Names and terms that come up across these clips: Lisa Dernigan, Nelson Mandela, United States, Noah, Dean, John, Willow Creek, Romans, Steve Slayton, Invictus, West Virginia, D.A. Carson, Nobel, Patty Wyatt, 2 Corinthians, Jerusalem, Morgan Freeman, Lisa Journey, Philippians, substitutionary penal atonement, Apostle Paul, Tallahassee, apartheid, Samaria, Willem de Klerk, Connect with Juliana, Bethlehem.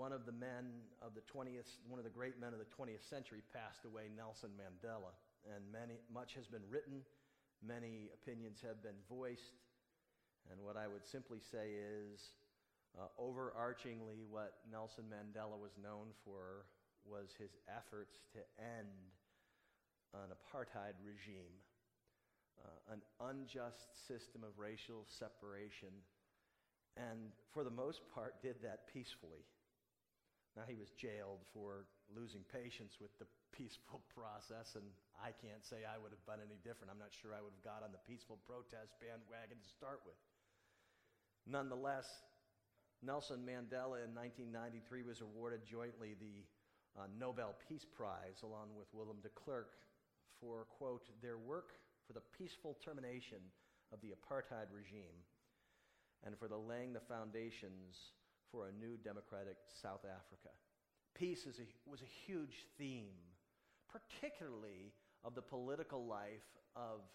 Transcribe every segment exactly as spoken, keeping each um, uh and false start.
one of the men of the twentieth, one of the great men of the twentieth century passed away, Nelson Mandela, and many, much has been written, many opinions have been voiced, and what I would simply say is, uh, overarchingly, what Nelson Mandela was known for was his efforts to end an apartheid regime, uh, an unjust system of racial separation, and for the most part did that peacefully. Now, he was jailed for losing patience with the peaceful process, and I can't say I would have done any different. I'm not sure I would have got on the peaceful protest bandwagon to start with. Nonetheless, Nelson Mandela in nineteen ninety-three was awarded jointly the uh, Nobel Peace Prize, along with Willem de Klerk, for, quote, their work for the peaceful termination of the apartheid regime and for the laying the foundations for a new democratic South Africa. Peace is a, was a huge theme, particularly of the political life of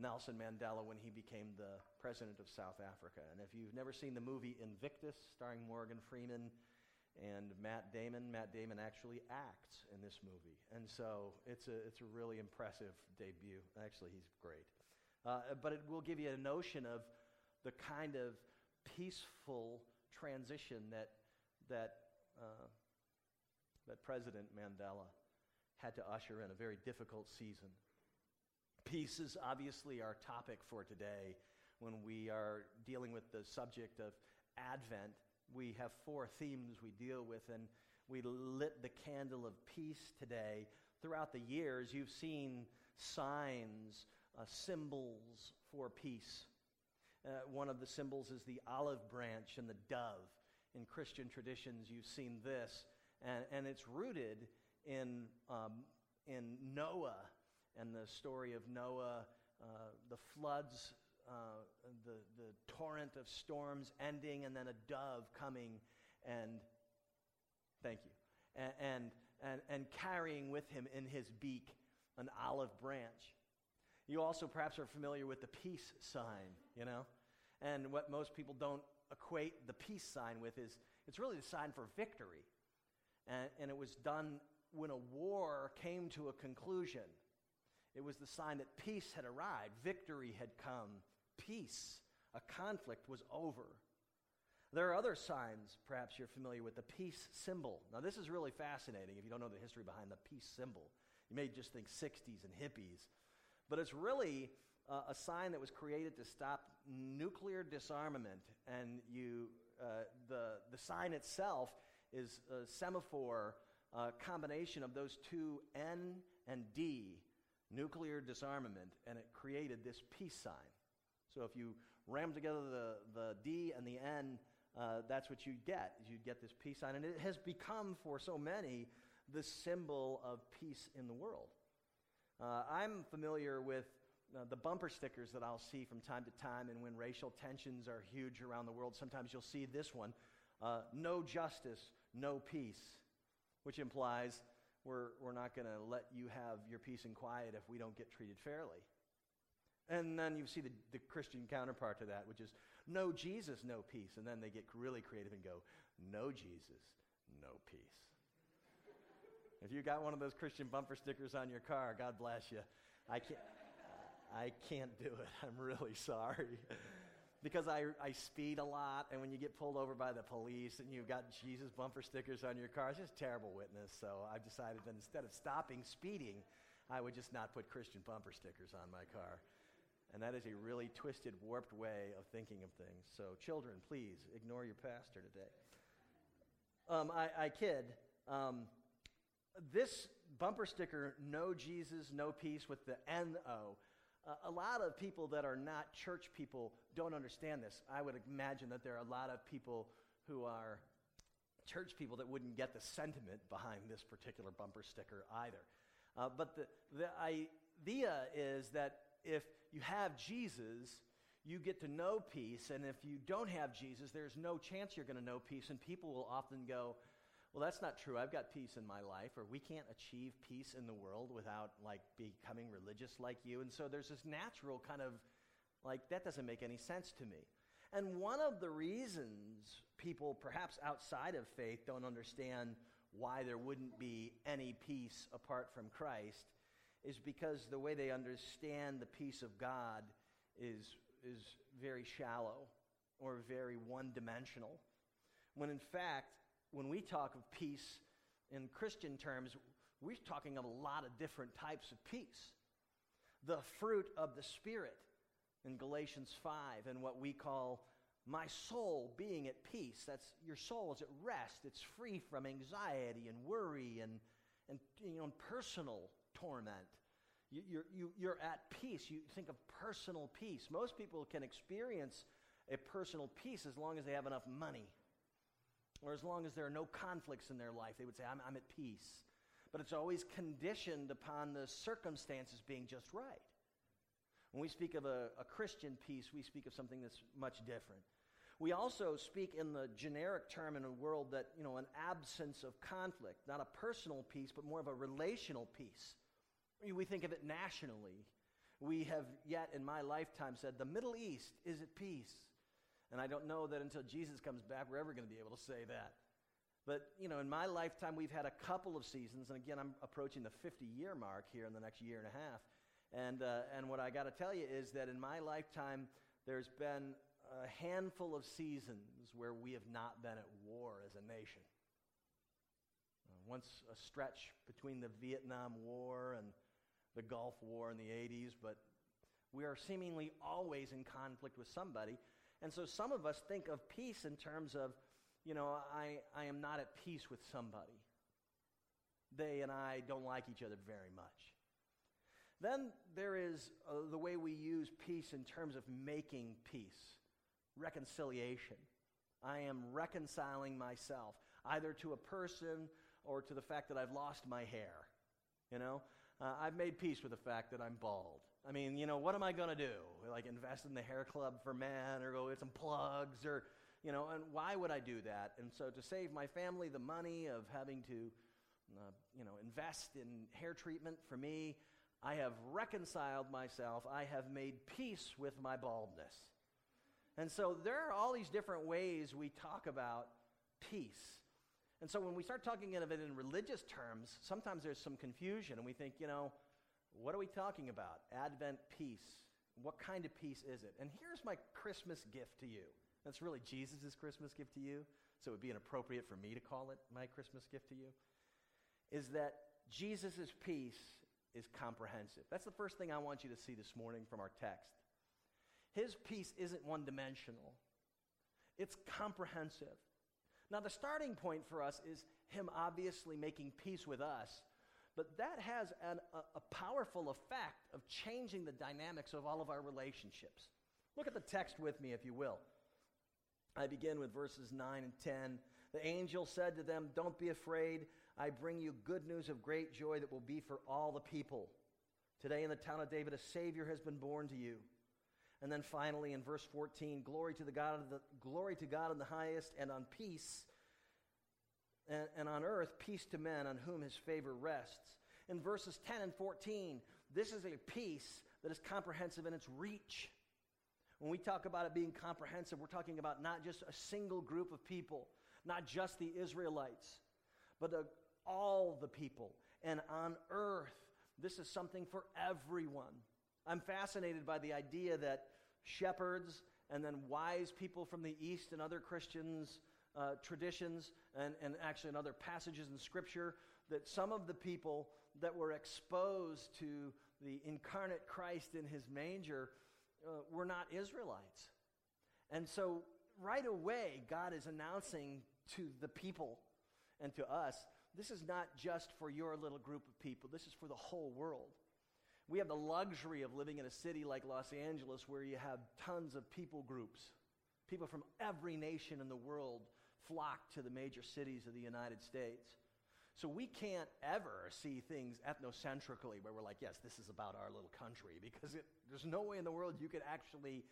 Nelson Mandela when he became the president of South Africa. And if you've never seen the movie Invictus, starring Morgan Freeman and Matt Damon, Matt Damon actually acts in this movie. And so it's a, it's a really impressive debut. Actually, he's great. Uh, but it will give you a notion of the kind of peaceful transition that that uh, that President Mandela had to usher in a very difficult season. Peace is obviously our topic for today. When we are dealing with the subject of Advent, we have four themes we deal with, and we lit the candle of peace today. Throughout the years, you've seen signs, uh, symbols for peace. Uh, one of the symbols is the olive branch and the dove. In Christian traditions, you've seen this, and, and it's rooted in um, in Noah and the story of Noah, uh, the floods, uh, the the torrent of storms ending, and then a dove coming, and thank you, and and and, and carrying with him in his beak an olive branch. You also perhaps are familiar with the peace sign, you know? And what most people don't equate the peace sign with is it's really the sign for victory. And, and it was done when a war came to a conclusion. It was the sign that peace had arrived, victory had come, peace, a conflict was over. There are other signs, perhaps you're familiar with the peace symbol. Now, this is really fascinating if you don't know the history behind the peace symbol. You may just think sixties and hippies. But it's really uh, a sign that was created to stop nuclear disarmament, and you uh, the the sign itself is a semaphore, a combination of those two N and D, nuclear disarmament, and it created this peace sign. So if you ram together the the D and the N, uh, that's what you get. You get this peace sign, and it has become for so many the symbol of peace in the world. Uh, I'm familiar with uh, the bumper stickers that I'll see from time to time, and when racial tensions are huge around the world, sometimes you'll see this one, uh, no justice, no peace, which implies we're, we're not going to let you have your peace and quiet if we don't get treated fairly. And then you see the, the Christian counterpart to that, which is no Jesus, no peace, and then they get really creative and go, no Jesus, no peace. If you got one of those Christian bumper stickers on your car, God bless you. I can't, I can't do it. I'm really sorry. Because I, I speed a lot, and when you get pulled over by the police and you've got Jesus bumper stickers on your car, it's just terrible witness. So I've decided that instead of stopping speeding, I would just not put Christian bumper stickers on my car. And that is a really twisted, warped way of thinking of things. So children, please, ignore your pastor today. Um, I, I kid. Um... This bumper sticker, no Jesus, no peace, with the N O, uh, a lot of people that are not church people don't understand this. I would imagine that there are a lot of people who are church people that wouldn't get the sentiment behind this particular bumper sticker either. Uh, but the, the idea is that if you have Jesus, you get to know peace, and if you don't have Jesus, there's no chance you're going to know peace, and people will often go, well, that's not true. I've got peace in my life, or we can't achieve peace in the world without like becoming religious like you. And so there's this natural kind of like, that doesn't make any sense to me. And one of the reasons people perhaps outside of faith don't understand why there wouldn't be any peace apart from Christ is because the way they understand the peace of God is, is very shallow or very one-dimensional. When in fact, when we talk of peace in Christian terms, we're talking of a lot of different types of peace. The fruit of the Spirit in Galatians five and what we call my soul being at peace. That's your soul is at rest. It's free from anxiety and worry and, and you know, personal torment. You, you're, you, you're at peace. You think of personal peace. Most people can experience a personal peace as long as they have enough money or as long as there are no conflicts in their life. They would say, I'm, I'm at peace. But it's always conditioned upon the circumstances being just right. When we speak of a, a Christian peace, we speak of something that's much different. We also speak in the generic term in a world that, you know, an absence of conflict, not a personal peace, but more of a relational peace. We think of it nationally. We have yet in my lifetime said the Middle East is at peace. And I don't know that until Jesus comes back, we're ever going to be able to say that. But, you know, in my lifetime, we've had a couple of seasons, and again, I'm approaching the fifty-year mark here in the next year and a half, and uh, and what I got to tell you is that in my lifetime, there's been a handful of seasons where we have not been at war as a nation. Uh, once a stretch between the Vietnam War and the Gulf War in the eighties, but we are seemingly always in conflict with somebody, and so some of us think of peace in terms of, you know, I, I am not at peace with somebody. They and I don't like each other very much. Then there is uh, the way we use peace in terms of making peace, reconciliation. I am reconciling myself, either to a person or to the fact that I've lost my hair. You know, uh, I've made peace with the fact that I'm bald. I mean, you know, what am I going to do? Like invest in the hair club for men or go get some plugs or... You know, and why would I do that? And so to save my family the money of having to, uh, you know, invest in hair treatment for me, I have reconciled myself. I have made peace with my baldness. And so there are all these different ways we talk about peace. And so when we start talking of it in religious terms, sometimes there's some confusion. And we think, you know, what are we talking about? Advent peace. What kind of peace is it? And here's my Christmas gift to you. That's really Jesus' Christmas gift to you, so it would be inappropriate for me to call it my Christmas gift to you, is that Jesus' peace is comprehensive. That's the first thing I want you to see this morning from our text. His peace isn't one-dimensional. It's comprehensive. Now, the starting point for us is him obviously making peace with us, but that has an, a, a powerful effect of changing the dynamics of all of our relationships. Look at the text with me, if you will. I begin with verses nine and ten. The angel said to them, "Don't be afraid. I bring you good news of great joy that will be for all the people. Today in the town of David, a Savior has been born to you." And then finally in verse fourteen, "Glory to the God of the glory to God in the highest, and on peace and, and on earth peace to men on whom his favor rests." In verses ten and fourteen, this is a peace that is comprehensive in its reach. When we talk about it being comprehensive, we're talking about not just a single group of people, not just the Israelites, but uh, all the people. And on earth, this is something for everyone. I'm fascinated by the idea that shepherds and then wise people from the East and other Christians' uh, traditions and, and actually in other passages in Scripture, that some of the people that were exposed to the incarnate Christ in his manger Uh, we're not Israelites. And so right away, God is announcing to the people and to us, this is not just for your little group of people. This is for the whole world. We have the luxury of living in a city like Los Angeles where you have tons of people groups. People from every nation in the world flock to the major cities of the United States. So we can't ever see things ethnocentrically where we're like, yes, this is about our little country, because it, there's no way in the world you could actually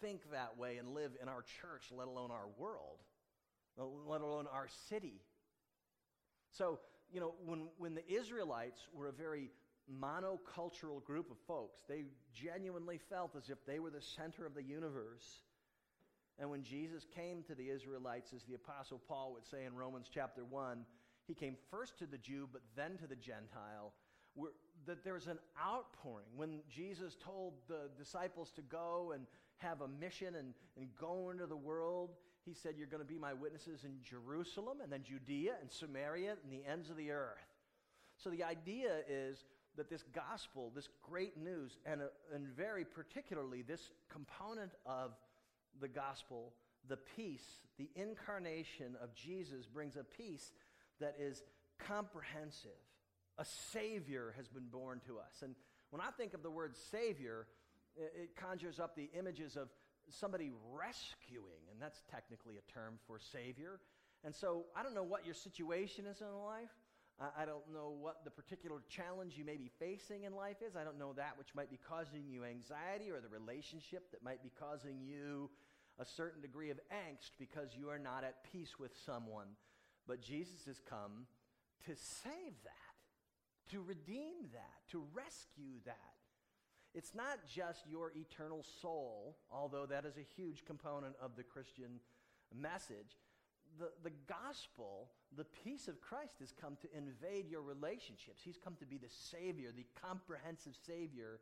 think that way and live in our church, let alone our world, let alone our city. So, you know, when, when the Israelites were a very monocultural group of folks, they genuinely felt as if they were the center of the universe. And when Jesus came to the Israelites, as the Apostle Paul would say in Romans chapter one, he came first to the Jew, but then to the Gentile. We're, that there's an outpouring. When Jesus told the disciples to go and have a mission and, and go into the world, he said, you're going to be my witnesses in Jerusalem and then Judea and Samaria and the ends of the earth. So the idea is that this gospel, this great news, and, a, and very particularly this component of the gospel, the peace, the incarnation of Jesus brings a peace that is comprehensive. A Savior has been born to us. And when I think of the word Savior, it conjures up the images of somebody rescuing, and that's technically a term for Savior. And so I don't know what your situation is in life. I don't know what the particular challenge you may be facing in life is. I don't know that which might be causing you anxiety or the relationship that might be causing you a certain degree of angst because you are not at peace with someone. But Jesus has come to save that, to redeem that, to rescue that. It's not just your eternal soul, although that is a huge component of the Christian message. The, the gospel, the peace of Christ has come to invade your relationships. He's come to be the Savior, the comprehensive Savior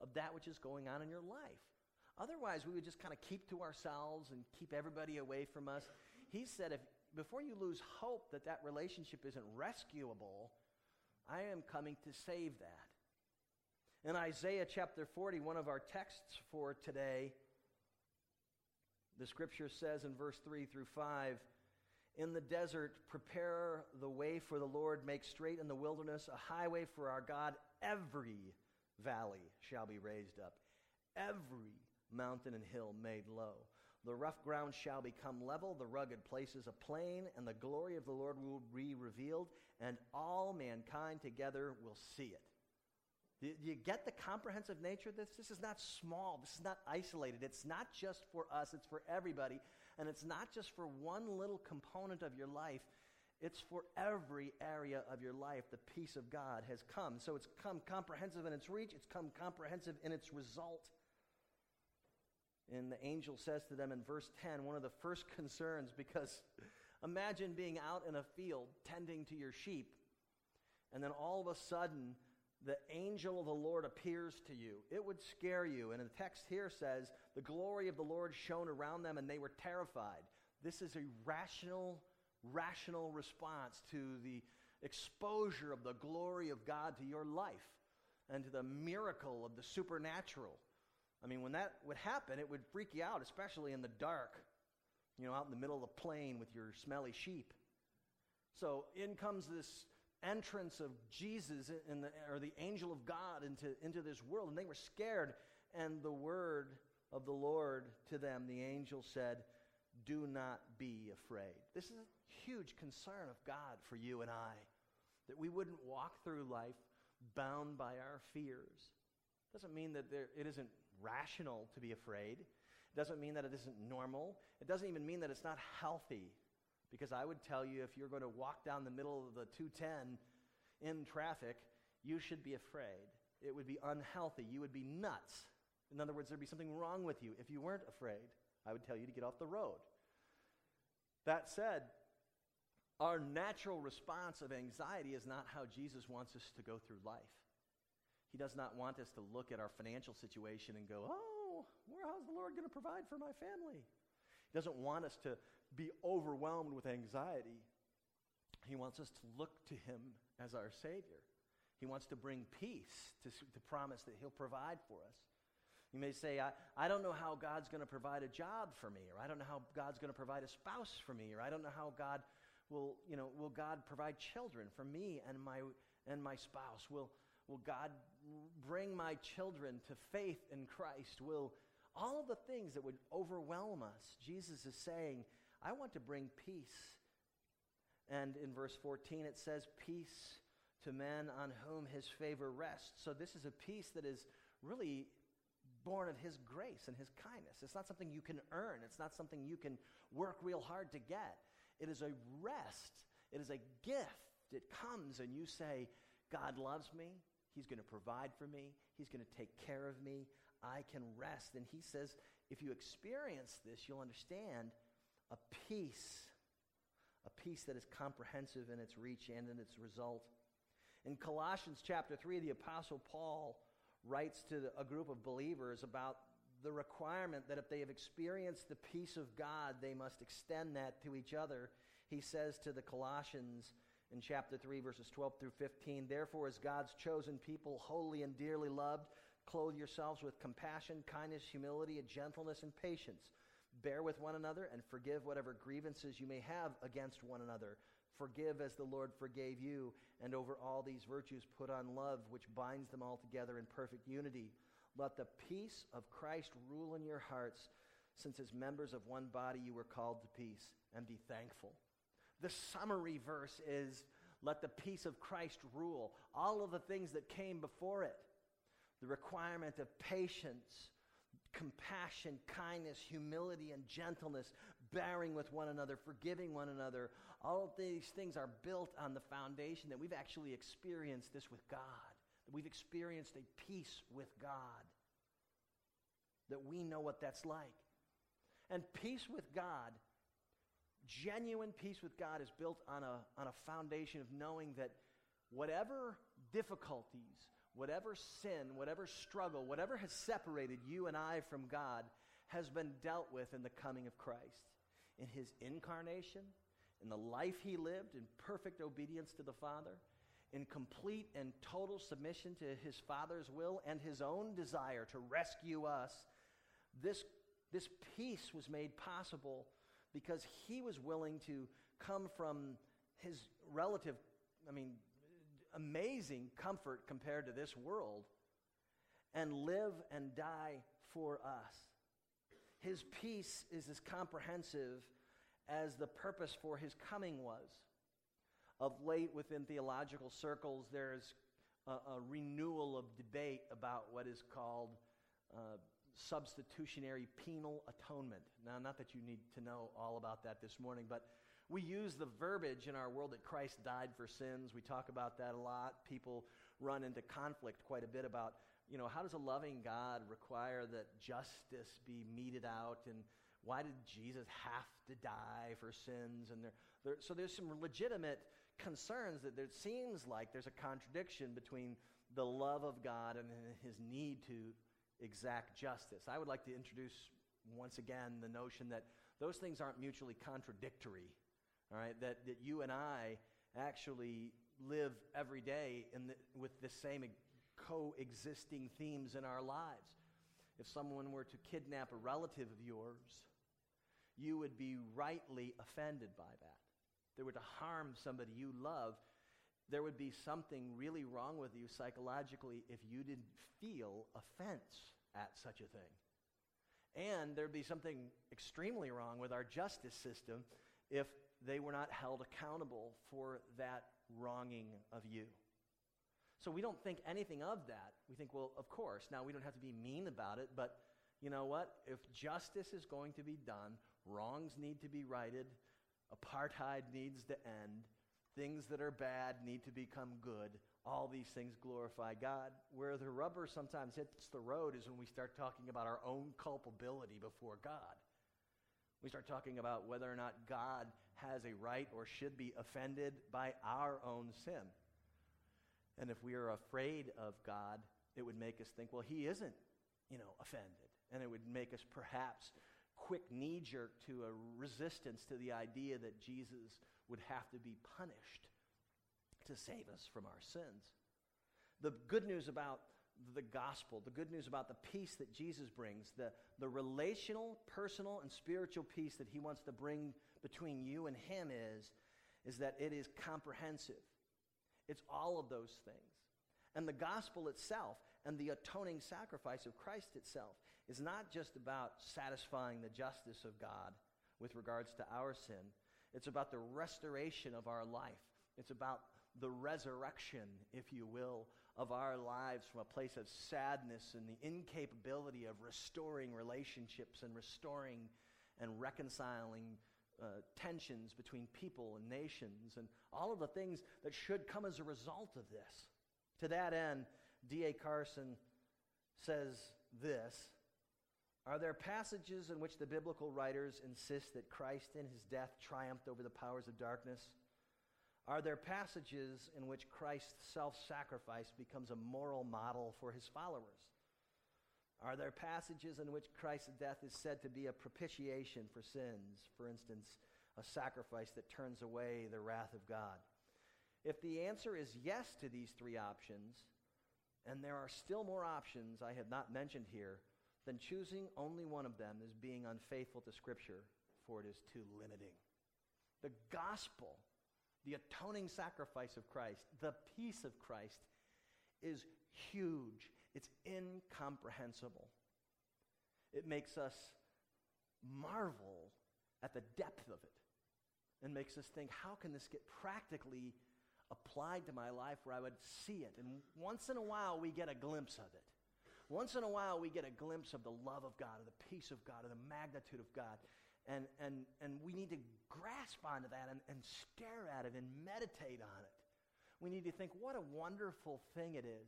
of that which is going on in your life. Otherwise, we would just kind of keep to ourselves and keep everybody away from us. He said, if before you lose hope that that relationship isn't rescuable, I am coming to save that. In Isaiah chapter forty, one of our texts for today, the scripture says in verse three through five, in the desert, prepare the way for the Lord, make straight in the wilderness a highway for our God. Every valley shall be raised up, every mountain and hill made low. The rough ground shall become level, the rugged places a plain, and the glory of the Lord will be revealed, and all mankind together will see it. Do you get the comprehensive nature of this? This is not small. This is not isolated. It's not just for us. It's for everybody. And it's not just for one little component of your life. It's for every area of your life. The peace of God has come. So it's come comprehensive in its reach. It's come comprehensive in its result. And the angel says to them in verse ten, one of the first concerns, because imagine being out in a field tending to your sheep, and then all of a sudden the angel of the Lord appears to you. It would scare you. And the text here says, the glory of the Lord shone around them, and they were terrified. This is a rational, rational response to the exposure of the glory of God to your life and to the miracle of the supernatural. I mean, when that would happen, it would freak you out, especially in the dark, you know, out in the middle of the plain with your smelly sheep. So in comes this entrance of Jesus in the, or the angel of God into, into this world, and they were scared. And the word of the Lord to them, the angel said, do not be afraid. This is a huge concern of God for you and I, that we wouldn't walk through life bound by our fears. Doesn't mean that there, it isn't rational to be afraid. It doesn't mean that it isn't normal. It doesn't even mean that it's not healthy. Because I would tell you, if you're going to walk down the middle of the two ten in traffic, you should be afraid. It would be unhealthy. You would be nuts. In other words, there'd be something wrong with you if you weren't afraid. I would tell you to get off the road. That said, our natural response of anxiety is not how Jesus wants us to go through life. He does not want us to look at our financial situation and go, oh, how's the Lord going to provide for my family? He doesn't want us to be overwhelmed with anxiety. He wants us to look to him as our Savior. He wants to bring peace, to, to promise that he'll provide for us. You may say, I, I don't know how God's going to provide a job for me, or I don't know how God's going to provide a spouse for me, or I don't know how God will, you know, will God provide children for me and my and my spouse? Will, will God bring my children to faith in Christ? Will all the things that would overwhelm us, Jesus is saying, I want to bring peace. And in verse fourteen, it says, peace to men on whom his favor rests. So this is a peace that is really born of his grace and his kindness. It's not something you can earn. It's not something you can work real hard to get. It is a rest. It is a gift. It comes and you say, God loves me. He's going to provide for me. He's going to take care of me. I can rest. And he says, if you experience this, you'll understand a peace, a peace that is comprehensive in its reach and in its result. In Colossians chapter three, the Apostle Paul writes to a group of believers about the requirement that if they have experienced the peace of God, they must extend that to each other. He says to the Colossians in chapter three, verses twelve through fifteen, "Therefore, as God's chosen people, holy and dearly loved, clothe yourselves with compassion, kindness, humility, and gentleness and patience. Bear with one another and forgive whatever grievances you may have against one another. Forgive as the Lord forgave you, and over all these virtues put on love, which binds them all together in perfect unity. Let the peace of Christ rule in your hearts, since as members of one body you were called to peace, and be thankful." The summary verse is, let the peace of Christ rule. All of the things that came before it, the requirement of patience, compassion, kindness, humility, and gentleness, bearing with one another, forgiving one another. All of these things are built on the foundation that we've actually experienced this with God, that we've experienced a peace with God, that we know what that's like. And peace with God, genuine peace with God, is built on a, on a foundation of knowing that whatever difficulties, whatever sin, whatever struggle, whatever has separated you and I from God has been dealt with in the coming of Christ, in his incarnation, in the life he lived, in perfect obedience to the Father, in complete and total submission to his Father's will and his own desire to rescue us. This, this peace was made possible because he was willing to come from his relative, I mean, amazing comfort compared to this world, and live and die for us. His peace is as comprehensive as the purpose for his coming was. Of late, within theological circles, there's a, a renewal of debate about what is called uh, substitutionary penal atonement. Now, not that you need to know all about that this morning, but we use the verbiage in our world that Christ died for sins. We talk about that a lot. People run into conflict quite a bit about, you know, how does a loving God require that justice be meted out? And why did Jesus have to die for sins? And there, there, so there's some legitimate concerns that there seems like there's a contradiction between the love of God and his need to exact justice. I would like to introduce once again the notion that those things aren't mutually contradictory. All right, that, that you and I actually live every day in the, with the same coexisting themes in our lives. If someone were to kidnap a relative of yours, you would be rightly offended by that. If they were to harm somebody you love, there would be something really wrong with you psychologically if you didn't feel offense at such a thing. And there'd be something extremely wrong with our justice system if they were not held accountable for that wronging of you. So we don't think anything of that. We think, well, of course. Now, we don't have to be mean about it, but you know what? If justice is going to be done, wrongs need to be righted, apartheid needs to end, things that are bad need to become good, all these things glorify God. Where the rubber sometimes hits the road is when we start talking about our own culpability before God. We start talking about whether or not God has a right or should be offended by our own sin. And if we are afraid of God, it would make us think, well, he isn't, you know, offended. And it would make us perhaps quick knee-jerk to a resistance to the idea that Jesus would have to be punished to save us from our sins. The good news about the gospel, the good news about the peace that Jesus brings, the, the relational, personal, and spiritual peace that he wants to bring between you and him is, is that it is comprehensive. It's all of those things. And the gospel itself and the atoning sacrifice of Christ itself is not just about satisfying the justice of God with regards to our sin. It's about the restoration of our life. It's about the resurrection, if you will, of our lives from a place of sadness and the incapability of restoring relationships and restoring and reconciling uh, tensions between people and nations and all of the things that should come as a result of this. To that end, D A Carson says this, Are there passages in which the biblical writers insist that Christ in his death triumphed over the powers of darkness? Are there passages in which Christ's self-sacrifice becomes a moral model for his followers? Are there passages in which Christ's death is said to be a propitiation for sins? For instance, a sacrifice that turns away the wrath of God. If the answer is yes to these three options, and there are still more options I have not mentioned here, then choosing only one of them is being unfaithful to Scripture, for it is too limiting. The gospel, the atoning sacrifice of Christ, the peace of Christ, is huge. It's incomprehensible. It makes us marvel at the depth of it and makes us think, how can this get practically applied to my life where I would see it? And once in a while, we get a glimpse of it. Once in a while, we get a glimpse of the love of God, of the peace of God, of the magnitude of God. And and and we need to grasp onto that and, and stare at it and meditate on it. We need to think, what a wonderful thing it is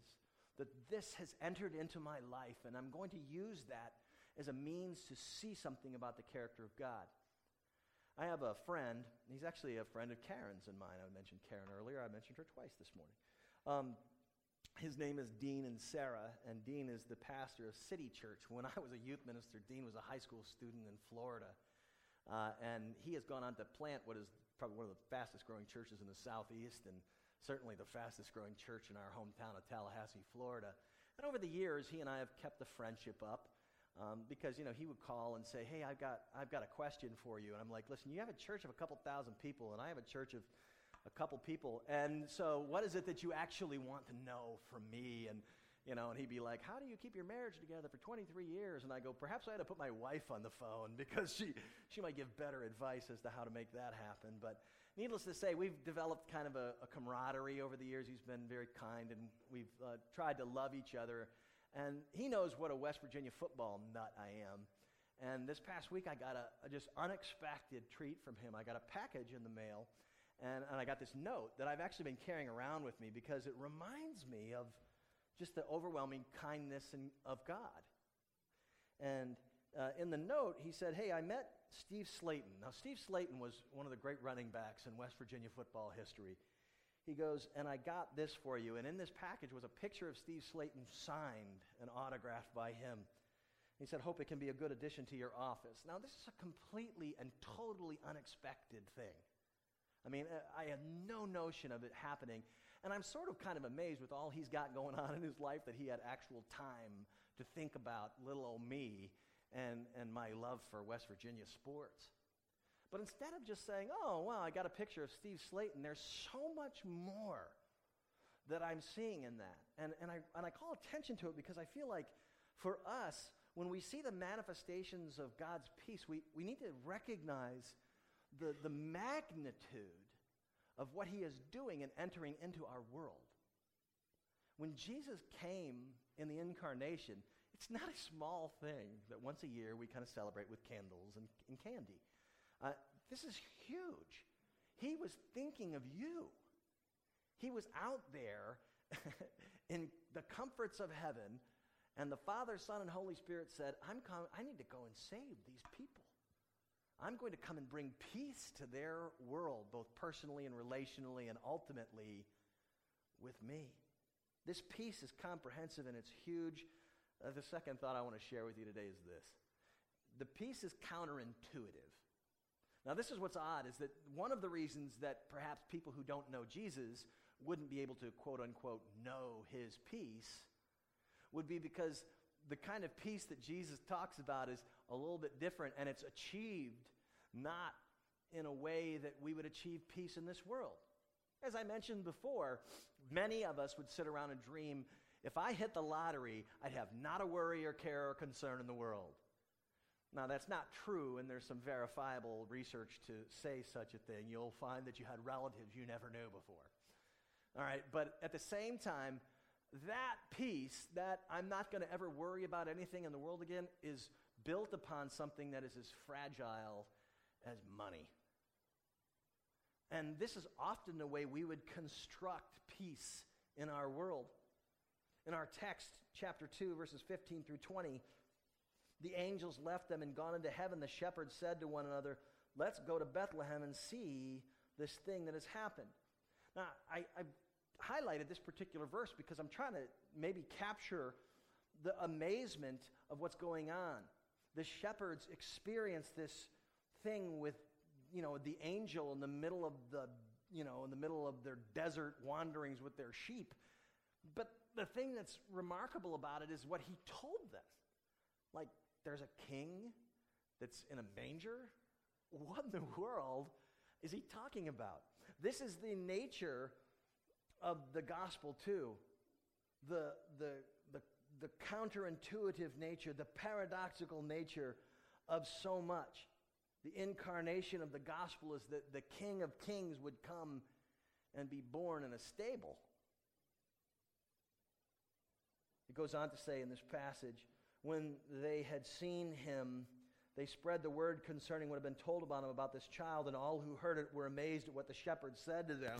that this has entered into my life, and I'm going to use that as a means to see something about the character of God. I have a friend, he's actually a friend of Karen's and mine. I mentioned Karen earlier. I mentioned her twice this morning. Um, His name is Dean and Sarah, and Dean is the pastor of City Church. When I was a youth minister, Dean was a high school student in Florida, uh, and he has gone on to plant what is probably one of the fastest-growing churches in the Southeast, and certainly the fastest-growing church in our hometown of Tallahassee, Florida. And over the years, he and I have kept the friendship up um, because, you know, he would call and say, "Hey, I've got I've got a question for you," and I'm like, "Listen, you have a church of a couple thousand people, and I have a church of a couple people, and so what is it that you actually want to know from me?" And, you know, and he'd be like, "How do you keep your marriage together for twenty-three years? And I go, "Perhaps I had to put my wife on the phone because she, she might give better advice as to how to make that happen." But needless to say, we've developed kind of a, a camaraderie over the years. He's been very kind, and we've uh, tried to love each other. And he knows what a West Virginia football nut I am. And this past week, I got a, a just unexpected treat from him. I got a package in the mail. And, and I got this note that I've actually been carrying around with me because it reminds me of just the overwhelming kindness in, of God. And uh, in the note, he said, "Hey, I met Steve Slayton." Now, Steve Slayton was one of the great running backs in West Virginia football history. He goes, "And I got this for you." And in this package was a picture of Steve Slayton signed and autographed by him. He said, "Hope it can be a good addition to your office." Now, this is a completely and totally unexpected thing. I mean, I had no notion of it happening, and I'm sort of kind of amazed with all he's got going on in his life that he had actual time to think about little old me and, and my love for West Virginia sports. But instead of just saying, "Oh, wow, I got a picture of Steve Slayton," there's so much more that I'm seeing in that. And, and, I, and I call attention to it because I feel like for us, when we see the manifestations of God's peace, we, we need to recognize The, the magnitude of what he is doing and entering into our world. When Jesus came in the incarnation, it's not a small thing that once a year we kind of celebrate with candles and, and candy. Uh, this is huge. He was thinking of you. He was out there in the comforts of heaven, and the Father, Son, and Holy Spirit said, "I'm com- I need to go and save these people. I'm going to come and bring peace to their world, both personally and relationally and ultimately with me." This peace is comprehensive and it's huge. Uh, the second thought I want to share with you today is this. The peace is counterintuitive. Now, this is what's odd, is that one of the reasons that perhaps people who don't know Jesus wouldn't be able to, quote unquote, know his peace would be because the kind of peace that Jesus talks about is a little bit different, and it's achieved not in a way that we would achieve peace in this world. As I mentioned before, many of us would sit around and dream, if I hit the lottery, I'd have not a worry or care or concern in the world. Now, that's not true, and there's some verifiable research to say such a thing. You'll find that you had relatives you never knew before. All right, but at the same time, that peace, that I'm not going to ever worry about anything in the world again, is built upon something that is as fragile as money. And this is often the way we would construct peace in our world. In our text, chapter two, verses fifteen through twenty, the angels left them and gone into heaven, the shepherds said to one another, let's go to Bethlehem and see this thing that has happened. Now, I, I highlighted this particular verse because I'm trying to maybe capture the amazement of what's going on. The shepherds experienced this thing with, you know, the angel in the middle of the, you know, in the middle of their desert wanderings with their sheep. But the thing that's remarkable about it is what he told them. Like, there's a king that's in a manger? What in the world is he talking about? This is the nature of the gospel too. The, the, the, the counterintuitive nature, the paradoxical nature of so much. The incarnation of the gospel is that the King of Kings would come and be born in a stable. It goes on to say in this passage, when they had seen him, they spread the word concerning what had been told about him about this child, and all who heard it were amazed at what the shepherds said to them.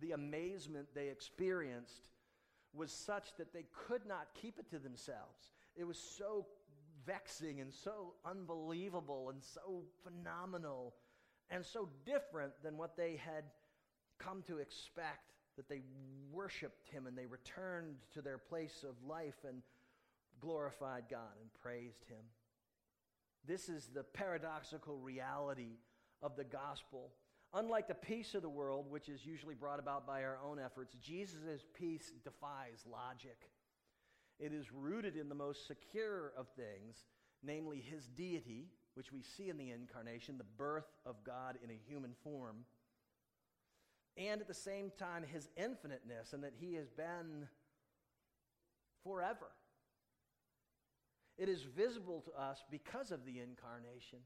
The amazement they experienced was such that they could not keep it to themselves. It was so vexing and so unbelievable and so phenomenal and so different than what they had come to expect that they worshiped him and they returned to their place of life and glorified God and praised him. This is the paradoxical reality of the gospel. Unlike the peace of the world, which is usually brought about by our own efforts, Jesus' peace defies logic. It is rooted in the most secure of things, namely his deity, which we see in the incarnation, the birth of God in a human form, and at the same time his infiniteness, and that he has been forever. It is visible to us because of the incarnation,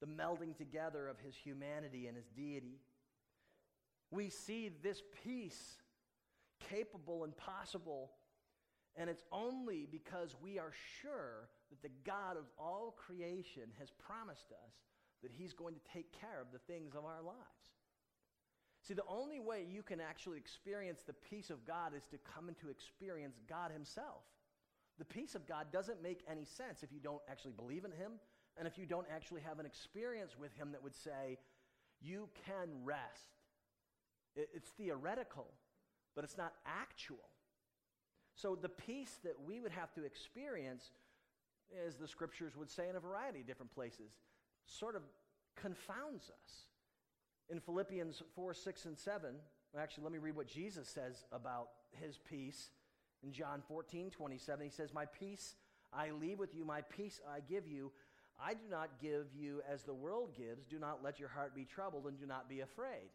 the melding together of his humanity and his deity. We see this peace capable and possible, and it's only because we are sure that the God of all creation has promised us that he's going to take care of the things of our lives. See, the only way you can actually experience the peace of God is to come into experience God himself. The peace of God doesn't make any sense if you don't actually believe in him and if you don't actually have an experience with him that would say, you can rest. It's theoretical, but it's not actual. So the peace that we would have to experience, as the scriptures would say in a variety of different places, sort of confounds us. In Philippians four, six, and seven, actually, let me read what Jesus says about his peace. In John fourteen, twenty-seven, he says, my peace I leave with you, my peace I give you. I do not give you as the world gives. Do not let your heart be troubled and do not be afraid.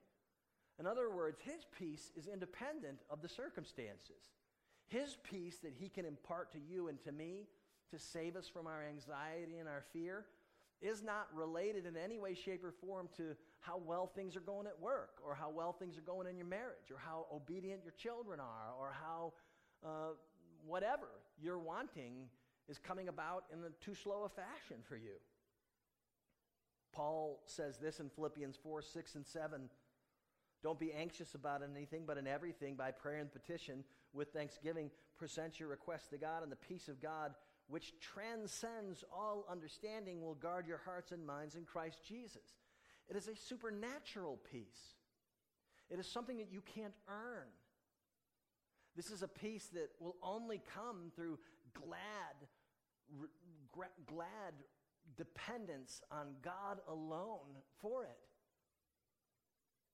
In other words, his peace is independent of the circumstances. His peace that he can impart to you and to me to save us from our anxiety and our fear is not related in any way, shape, or form to how well things are going at work or how well things are going in your marriage or how obedient your children are or how Uh, whatever you're wanting is coming about in a too slow a fashion for you. Paul says this in Philippians four, six, and seven. Don't be anxious about anything, but in everything, by prayer and petition, with thanksgiving, present your requests to God, and the peace of God, which transcends all understanding, will guard your hearts and minds in Christ Jesus. It is a supernatural peace. It is something that you can't earn. This is a peace that will only come through glad, re, gra, glad dependence on God alone for it.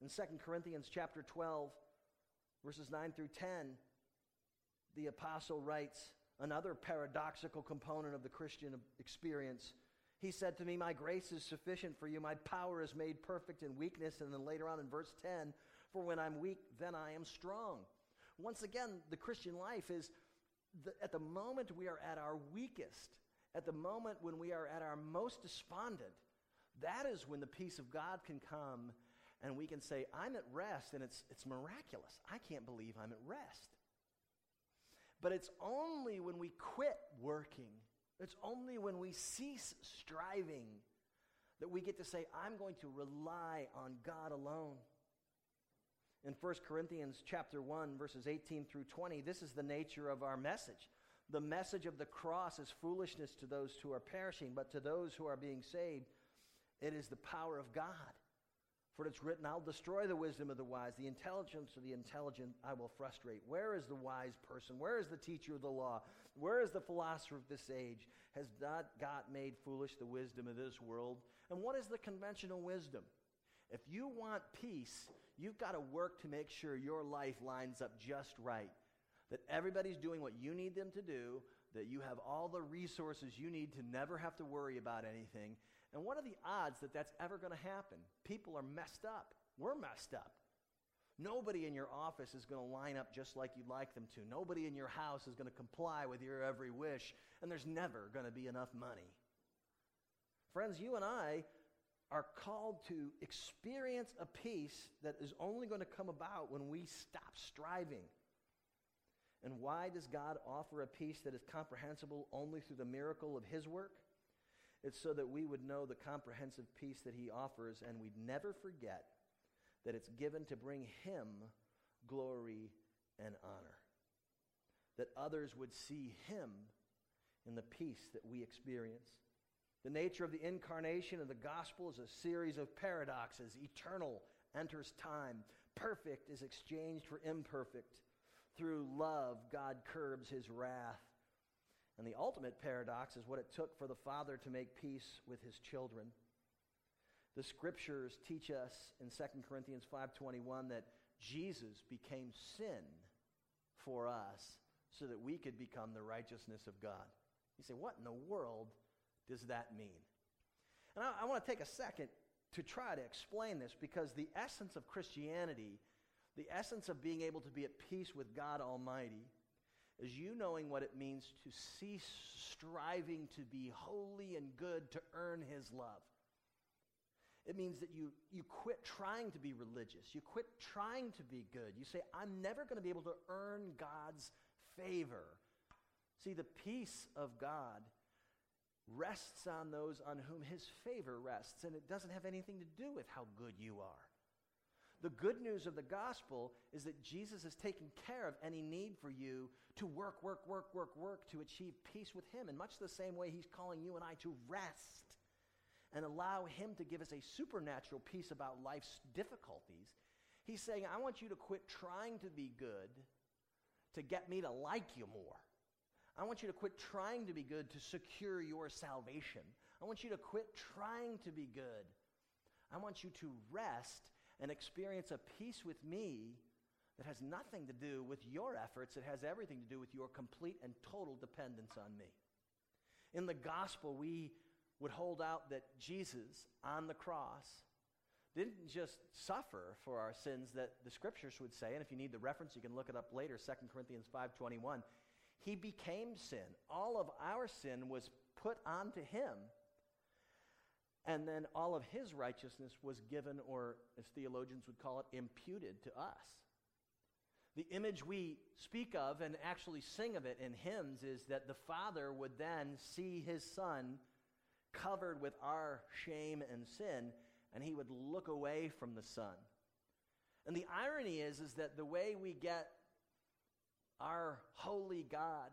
In Second Corinthians chapter twelve, verses nine through ten, the apostle writes another paradoxical component of the Christian experience. He said to me, my grace is sufficient for you. My power is made perfect in weakness. And then later on in verse ten, for when I'm weak, then I am strong. Once again, the Christian life is the, at the moment we are at our weakest, at the moment when we are at our most despondent, that is when the peace of God can come and we can say, I'm at rest, and it's, it's miraculous. I can't believe I'm at rest. But it's only when we quit working, it's only when we cease striving that we get to say, I'm going to rely on God alone. In First Corinthians chapter one, verses eighteen through twenty, this is the nature of our message. The message of the cross is foolishness to those who are perishing, but to those who are being saved, it is the power of God. For it's written, I'll destroy the wisdom of the wise, the intelligence of the intelligent I will frustrate. Where is the wise person? Where is the teacher of the law? Where is the philosopher of this age? Has not God made foolish the wisdom of this world? And what is the conventional wisdom? If you want peace, you've got to work to make sure your life lines up just right, that everybody's doing what you need them to do, that you have all the resources you need to never have to worry about anything. And what are the odds that that's ever going to happen? People are messed up. We're messed up. Nobody in your office is going to line up just like you'd like them to. Nobody in your house is going to comply with your every wish, and there's never going to be enough money. Friends, you and I are called to experience a peace that is only going to come about when we stop striving. And why does God offer a peace that is comprehensible only through the miracle of His work? It's so that we would know the comprehensive peace that He offers, and we'd never forget that it's given to bring Him glory and honor. That others would see Him in the peace that we experience. The nature of the incarnation of the gospel is a series of paradoxes. Eternal enters time. Perfect is exchanged for imperfect. Through love, God curbs His wrath. And the ultimate paradox is what it took for the Father to make peace with His children. The Scriptures teach us in Second Corinthians five twenty-one that Jesus became sin for us so that we could become the righteousness of God. You say, what in the world does that mean? And I, I want to take a second to try to explain this, because the essence of Christianity, the essence of being able to be at peace with God Almighty, is you knowing what it means to cease striving to be holy and good to earn His love. It means that you, you quit trying to be religious. You quit trying to be good. You say, I'm never going to be able to earn God's favor. See, the peace of God rests on those on whom His favor rests, and it doesn't have anything to do with how good you are. The good news of the gospel is that Jesus is taking care of any need for you to work, work, work, work, work to achieve peace with Him. In much the same way, He's calling you and I to rest and allow Him to give us a supernatural peace about life's difficulties. He's saying, I want you to quit trying to be good to get me to like you more. I want you to quit trying to be good to secure your salvation. I want you to quit trying to be good. I want you to rest and experience a peace with Me that has nothing to do with your efforts. It has everything to do with your complete and total dependence on Me. In the gospel, we would hold out that Jesus on the cross didn't just suffer for our sins that the Scriptures would say, and if you need the reference, you can look it up later, Second Corinthians five twenty-one. He became sin. All of our sin was put onto Him. And then all of His righteousness was given, or as theologians would call it, imputed to us. The image we speak of and actually sing of it in hymns is that the Father would then see His Son covered with our shame and sin, and He would look away from the Son. And the irony is, is that the way we get our holy God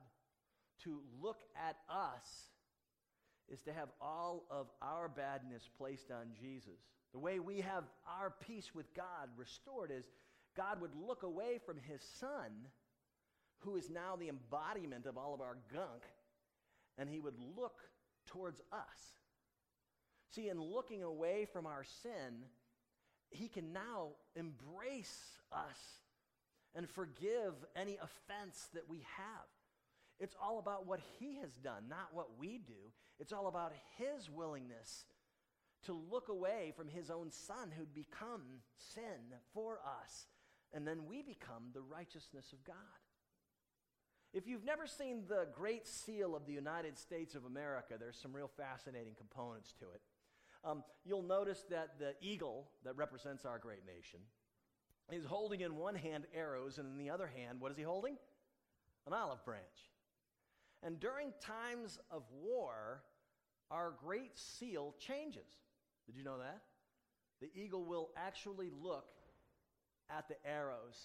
to look at us is to have all of our badness placed on Jesus. The way we have our peace with God restored is God would look away from His Son, who is now the embodiment of all of our gunk, and He would look towards us. See, in looking away from our sin, He can now embrace us and forgive any offense that we have. It's all about what He has done, not what we do. It's all about His willingness to look away from His own Son who'd become sin for us, and then we become the righteousness of God. If you've never seen the Great Seal of the United States of America, there's some real fascinating components to it. Um, you'll notice that the eagle that represents our great nation is holding in one hand arrows, and in the other hand, what is he holding? An olive branch. And during times of war, our great seal changes. Did you know that? The eagle will actually look at the arrows.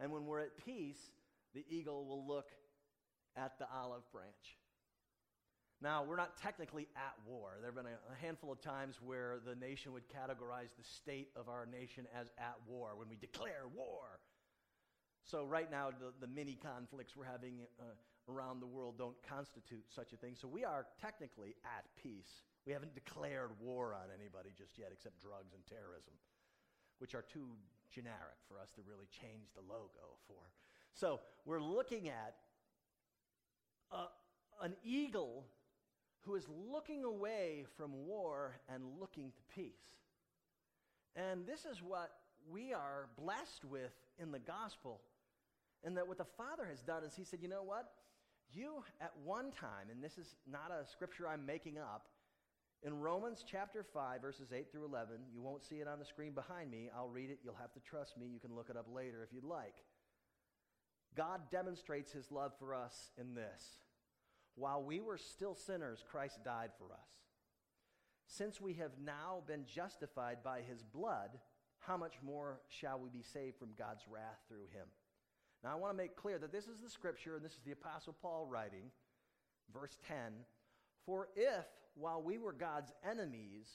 And when we're at peace, the eagle will look at the olive branch. Now, we're not technically at war. There have been a handful of times where the nation would categorize the state of our nation as at war, when we declare war. So right now, the, the mini conflicts we're having uh, around the world don't constitute such a thing. So we are technically at peace. We haven't declared war on anybody just yet, except drugs and terrorism, which are too generic for us to really change the logo for. So we're looking at a, an eagle who is looking away from war and looking to peace. And this is what we are blessed with in the gospel. And that what the Father has done is he said, you know what? You at one time, and this is not a scripture I'm making up, in Romans chapter five, verses eight through eleven, you won't see it on the screen behind me. I'll read it. You'll have to trust me. You can look it up later if you'd like. God demonstrates his love for us in this. While we were still sinners, Christ died for us. Since we have now been justified by his blood, how much more shall we be saved from God's wrath through him? Now, I want to make clear that this is the scripture, and this is the Apostle Paul writing, verse ten. For if, while we were God's enemies,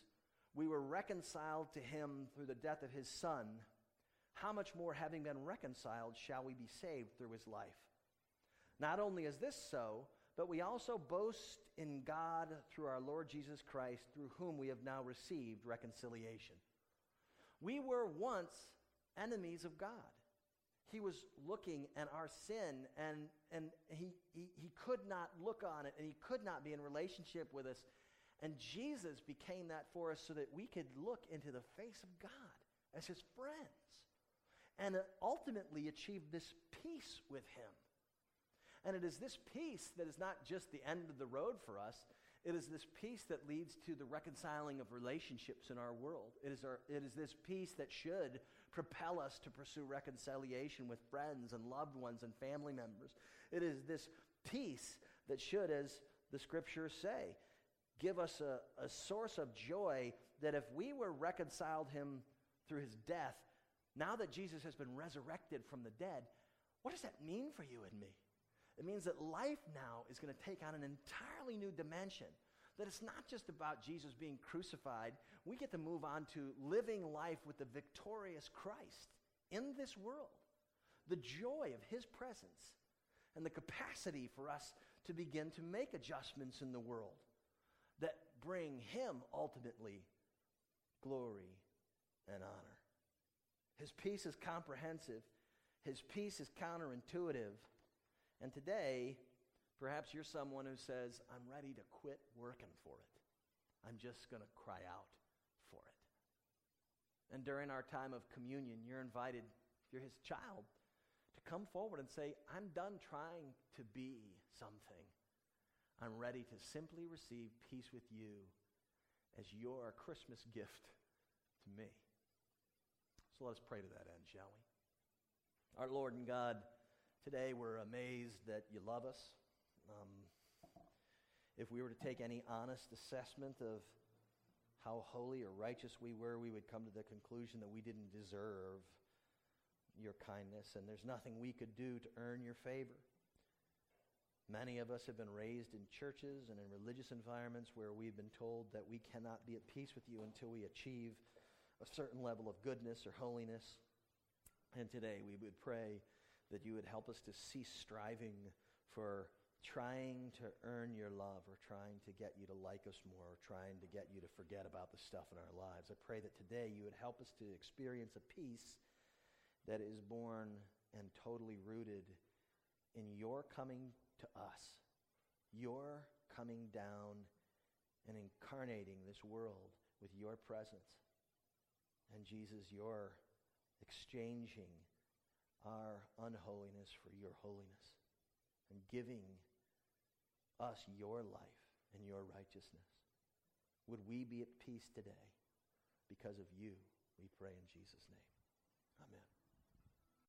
we were reconciled to him through the death of his son, how much more, having been reconciled, shall we be saved through his life? Not only is this so, but we also boast in God through our Lord Jesus Christ, through whom we have now received reconciliation. We were once enemies of God. He was looking at our sin, and, and he, he, he could not look on it, and he could not be in relationship with us. And Jesus became that for us so that we could look into the face of God as his friends and ultimately achieve this peace with him. And it is this peace that is not just the end of the road for us. It is this peace that leads to the reconciling of relationships in our world. It is, our, it is this peace that should propel us to pursue reconciliation with friends and loved ones and family members. It is this peace that should, as the scriptures say, give us a, a source of joy that if we were reconciled him through his death, now that Jesus has been resurrected from the dead, what does that mean for you and me? It means that life now is going to take on an entirely new dimension. That it's not just about Jesus being crucified. We get to move on to living life with the victorious Christ in this world. The joy of his presence and the capacity for us to begin to make adjustments in the world that bring him ultimately glory and honor. His peace is comprehensive. His peace is counterintuitive. And today, perhaps you're someone who says, I'm ready to quit working for it. I'm just going to cry out for it. And during our time of communion, you're invited, if you're his child, to come forward and say, I'm done trying to be something. I'm ready to simply receive peace with you as your Christmas gift to me. So let us pray to that end, shall we? Our Lord and God, today we're amazed that you love us. Um, if we were to take any honest assessment of how holy or righteous we were, we would come to the conclusion that we didn't deserve your kindness, and there's nothing we could do to earn your favor. Many of us have been raised in churches and in religious environments where we've been told that we cannot be at peace with you until we achieve a certain level of goodness or holiness. And today we would pray that you would help us to cease striving for trying to earn your love or trying to get you to like us more or trying to get you to forget about the stuff in our lives. I pray that today you would help us to experience a peace that is born and totally rooted in your coming to us, your coming down and incarnating this world with your presence. And Jesus, your exchanging our unholiness for your holiness and giving us your life and your righteousness. Would we be at peace today because of you? We pray in Jesus' name. Amen.